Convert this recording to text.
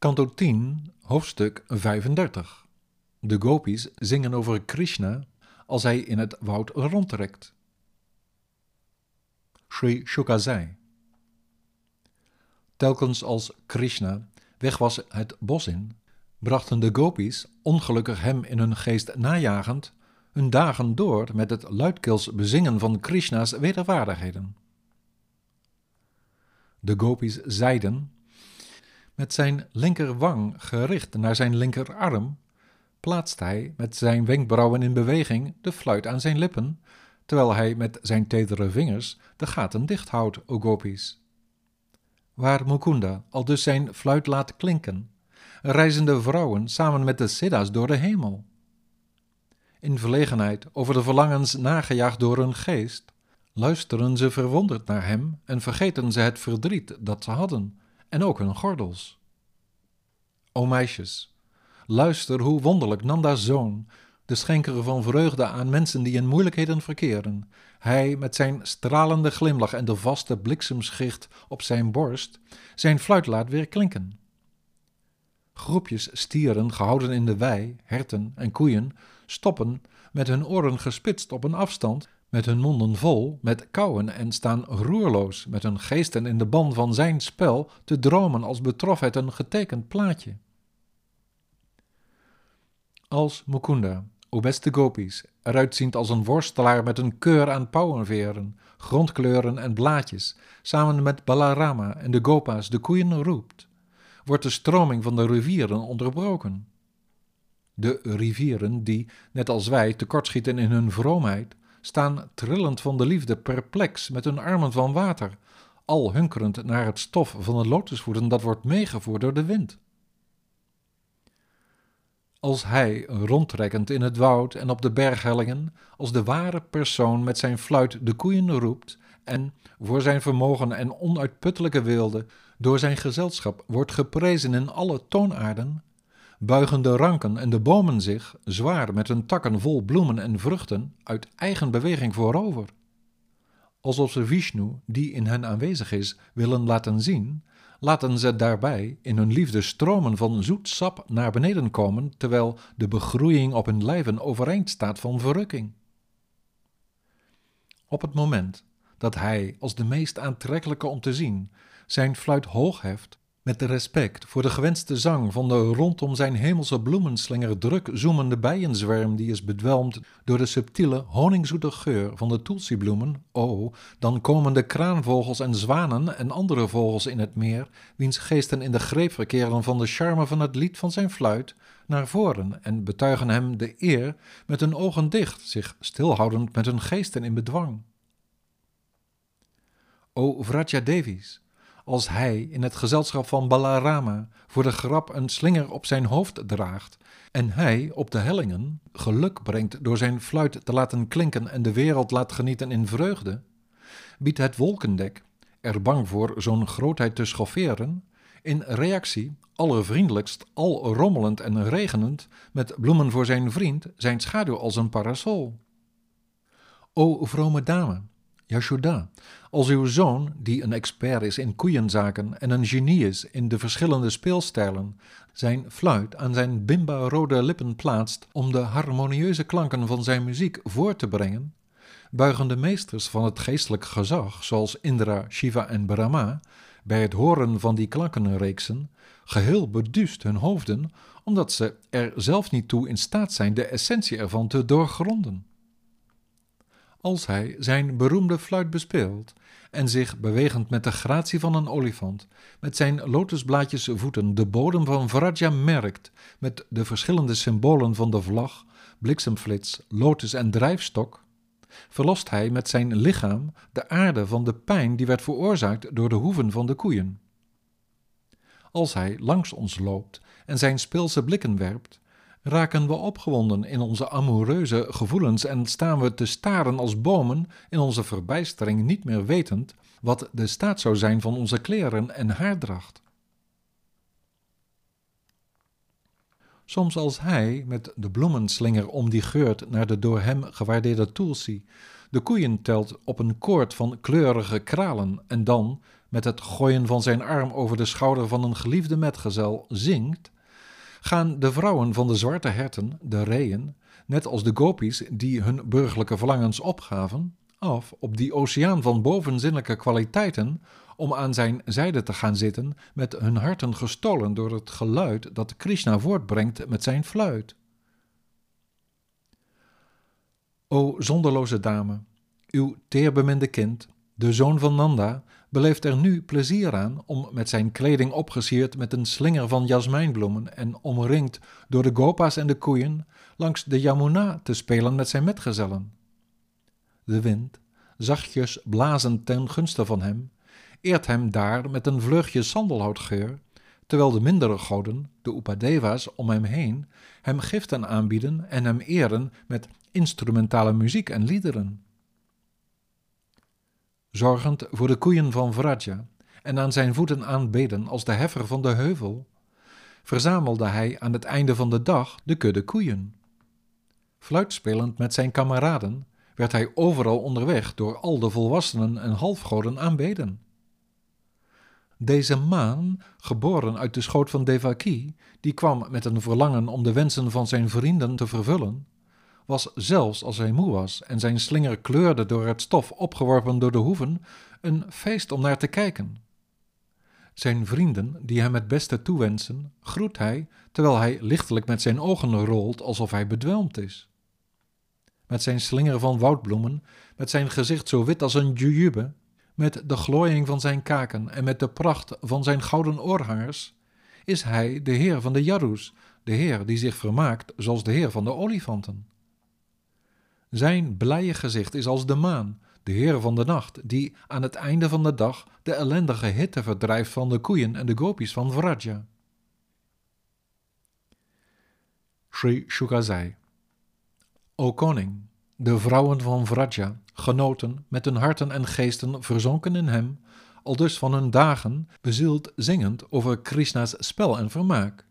Canto 10, hoofdstuk 35. De Gopis zingen over Krishna als hij in het woud rondtrekt. Sri Shuka zei: telkens als Krishna weg was het bos in, brachten de Gopis, ongelukkig hem in hun geest najagend, hun dagen door met het luidkeels bezingen van Krishna's wederwaardigheden. De Gopis zeiden, met zijn linkerwang gericht naar zijn linkerarm, plaatst hij met zijn wenkbrauwen in beweging de fluit aan zijn lippen, terwijl hij met zijn tedere vingers de gaten dicht houdt, o Gopis. Waar Mukunda aldus zijn fluit laat klinken, reizen de vrouwen samen met de siddha's door de hemel. In verlegenheid over de verlangens nagejaagd door hun geest, luisteren ze verwonderd naar hem en vergeten ze het verdriet dat ze hadden, en ook hun gordels. O meisjes, luister hoe wonderlijk Nanda's zoon, de schenker van vreugde aan mensen die in moeilijkheden verkeren, hij met zijn stralende glimlach en de vaste bliksemschicht op zijn borst, zijn fluit laat weer klinken. Groepjes stieren, gehouden in de wei, herten en koeien, stoppen, met hun oren gespitst op een afstand, met hun monden vol, met kauwen en staan roerloos, met hun geesten in de ban van zijn spel, te dromen als betrof het een getekend plaatje. Als Mukunda, o beste Gopis, eruitziend als een worstelaar met een keur aan pauwenveren, grondkleuren en blaadjes, samen met Balarama en de Gopa's de koeien roept, wordt de stroming van de rivieren onderbroken. De rivieren die, net als wij, tekortschieten in hun vroomheid, staan trillend van de liefde perplex met hun armen van water, al hunkerend naar het stof van de lotusvoeten dat wordt meegevoerd door de wind. Als hij, rondtrekkend in het woud en op de berghellingen, als de ware persoon met zijn fluit de koeien roept en, voor zijn vermogen en onuitputtelijke weelde, door zijn gezelschap wordt geprezen in alle toonaarden, buigen de ranken en de bomen zich, zwaar met hun takken vol bloemen en vruchten, uit eigen beweging voorover. Alsof ze Vishnu, die in hen aanwezig is, willen laten zien, laten ze daarbij in hun liefde stromen van zoet sap naar beneden komen, terwijl de begroeiing op hun lijven overeind staat van verrukking. Op het moment dat hij, als de meest aantrekkelijke om te zien, zijn fluit hoog heft, met respect voor de gewenste zang van de rondom zijn hemelse bloemenslinger druk zoemende bijenzwerm die is bedwelmd door de subtiele honingzoete geur van de tulsibloemen, dan komen de kraanvogels en zwanen en andere vogels in het meer, wiens geesten in de greep verkeren van de charme van het lied van zijn fluit, naar voren en betuigen hem de eer met hun ogen dicht, zich stilhoudend met hun geesten in bedwang. O Vraja Davies, als hij in het gezelschap van Balarama voor de grap een slinger op zijn hoofd draagt en hij op de hellingen geluk brengt door zijn fluit te laten klinken en de wereld laat genieten in vreugde, biedt het wolkendek, er bang voor zo'n grootheid te schofferen, in reactie allervriendelijkst, al rommelend en regenend, met bloemen voor zijn vriend, zijn schaduw als een parasol. O vrome dame, Yashoda, als uw zoon, die een expert is in koeienzaken en een genie is in de verschillende speelstijlen, zijn fluit aan zijn bimba-rode lippen plaatst om de harmonieuze klanken van zijn muziek voor te brengen, buigen de meesters van het geestelijk gezag, zoals Indra, Shiva en Brahma, bij het horen van die klankenreeksen, geheel beduust hun hoofden, omdat ze er zelf niet toe in staat zijn de essentie ervan te doorgronden. Als hij zijn beroemde fluit bespeelt en zich, bewegend met de gratie van een olifant, met zijn lotusblaadjes voeten de bodem van Vraja merkt, met de verschillende symbolen van de vlag, bliksemflits, lotus en drijfstok, verlost hij met zijn lichaam de aarde van de pijn die werd veroorzaakt door de hoeven van de koeien. Als hij langs ons loopt en zijn speelse blikken werpt, raken we opgewonden in onze amoureuze gevoelens en staan we te staren als bomen, in onze verbijstering niet meer wetend wat de staat zou zijn van onze kleren en haardracht. Soms als hij, met de bloemenslinger om die geurt naar de door hem gewaardeerde tulsi, de koeien telt op een koord van kleurige kralen en dan, met het gooien van zijn arm over de schouder van een geliefde metgezel zingt, gaan de vrouwen van de zwarte herten, de reeën, net als de gopis die hun burgerlijke verlangens opgaven, af op die oceaan van bovenzinnelijke kwaliteiten om aan zijn zijde te gaan zitten met hun harten gestolen door het geluid dat Krishna voortbrengt met zijn fluit. O zonderloze dame, uw teerbeminde kind, de zoon van Nanda, beleeft er nu plezier aan om met zijn kleding opgesierd met een slinger van jasmijnbloemen en omringd door de gopa's en de koeien langs de Jamuna te spelen met zijn metgezellen. De wind, zachtjes blazend ten gunste van hem, eert hem daar met een vleugje sandelhoutgeur, terwijl de mindere goden, de upadeva's om hem heen, hem giften aanbieden en hem eren met instrumentale muziek en liederen. Zorgend voor de koeien van Vraja en aan zijn voeten aanbeden als de heffer van de heuvel, verzamelde hij aan het einde van de dag de kudde koeien. Fluitspelend met zijn kameraden werd hij overal onderweg door al de volwassenen en halfgoden aanbeden. Deze maan, geboren uit de schoot van Devaki, die kwam met een verlangen om de wensen van zijn vrienden te vervullen, was zelfs als hij moe was en zijn slinger kleurde door het stof opgeworpen door de hoeven, een feest om naar te kijken. Zijn vrienden, die hem het beste toewensen, groet hij, terwijl hij lichtelijk met zijn ogen rolt alsof hij bedwelmd is. Met zijn slinger van woudbloemen, met zijn gezicht zo wit als een jujube, met de glooiing van zijn kaken en met de pracht van zijn gouden oorhangers, is hij de heer van de Yarus, de heer die zich vermaakt zoals de heer van de olifanten. Zijn blije gezicht is als de maan, de heer van de nacht, die aan het einde van de dag de ellendige hitte verdrijft van de koeien en de gopis van Vraja. Sri Shuka zei: O koning, de vrouwen van Vraja, genoten met hun harten en geesten verzonken in hem, aldus van hun dagen, bezield zingend over Krishna's spel en vermaak.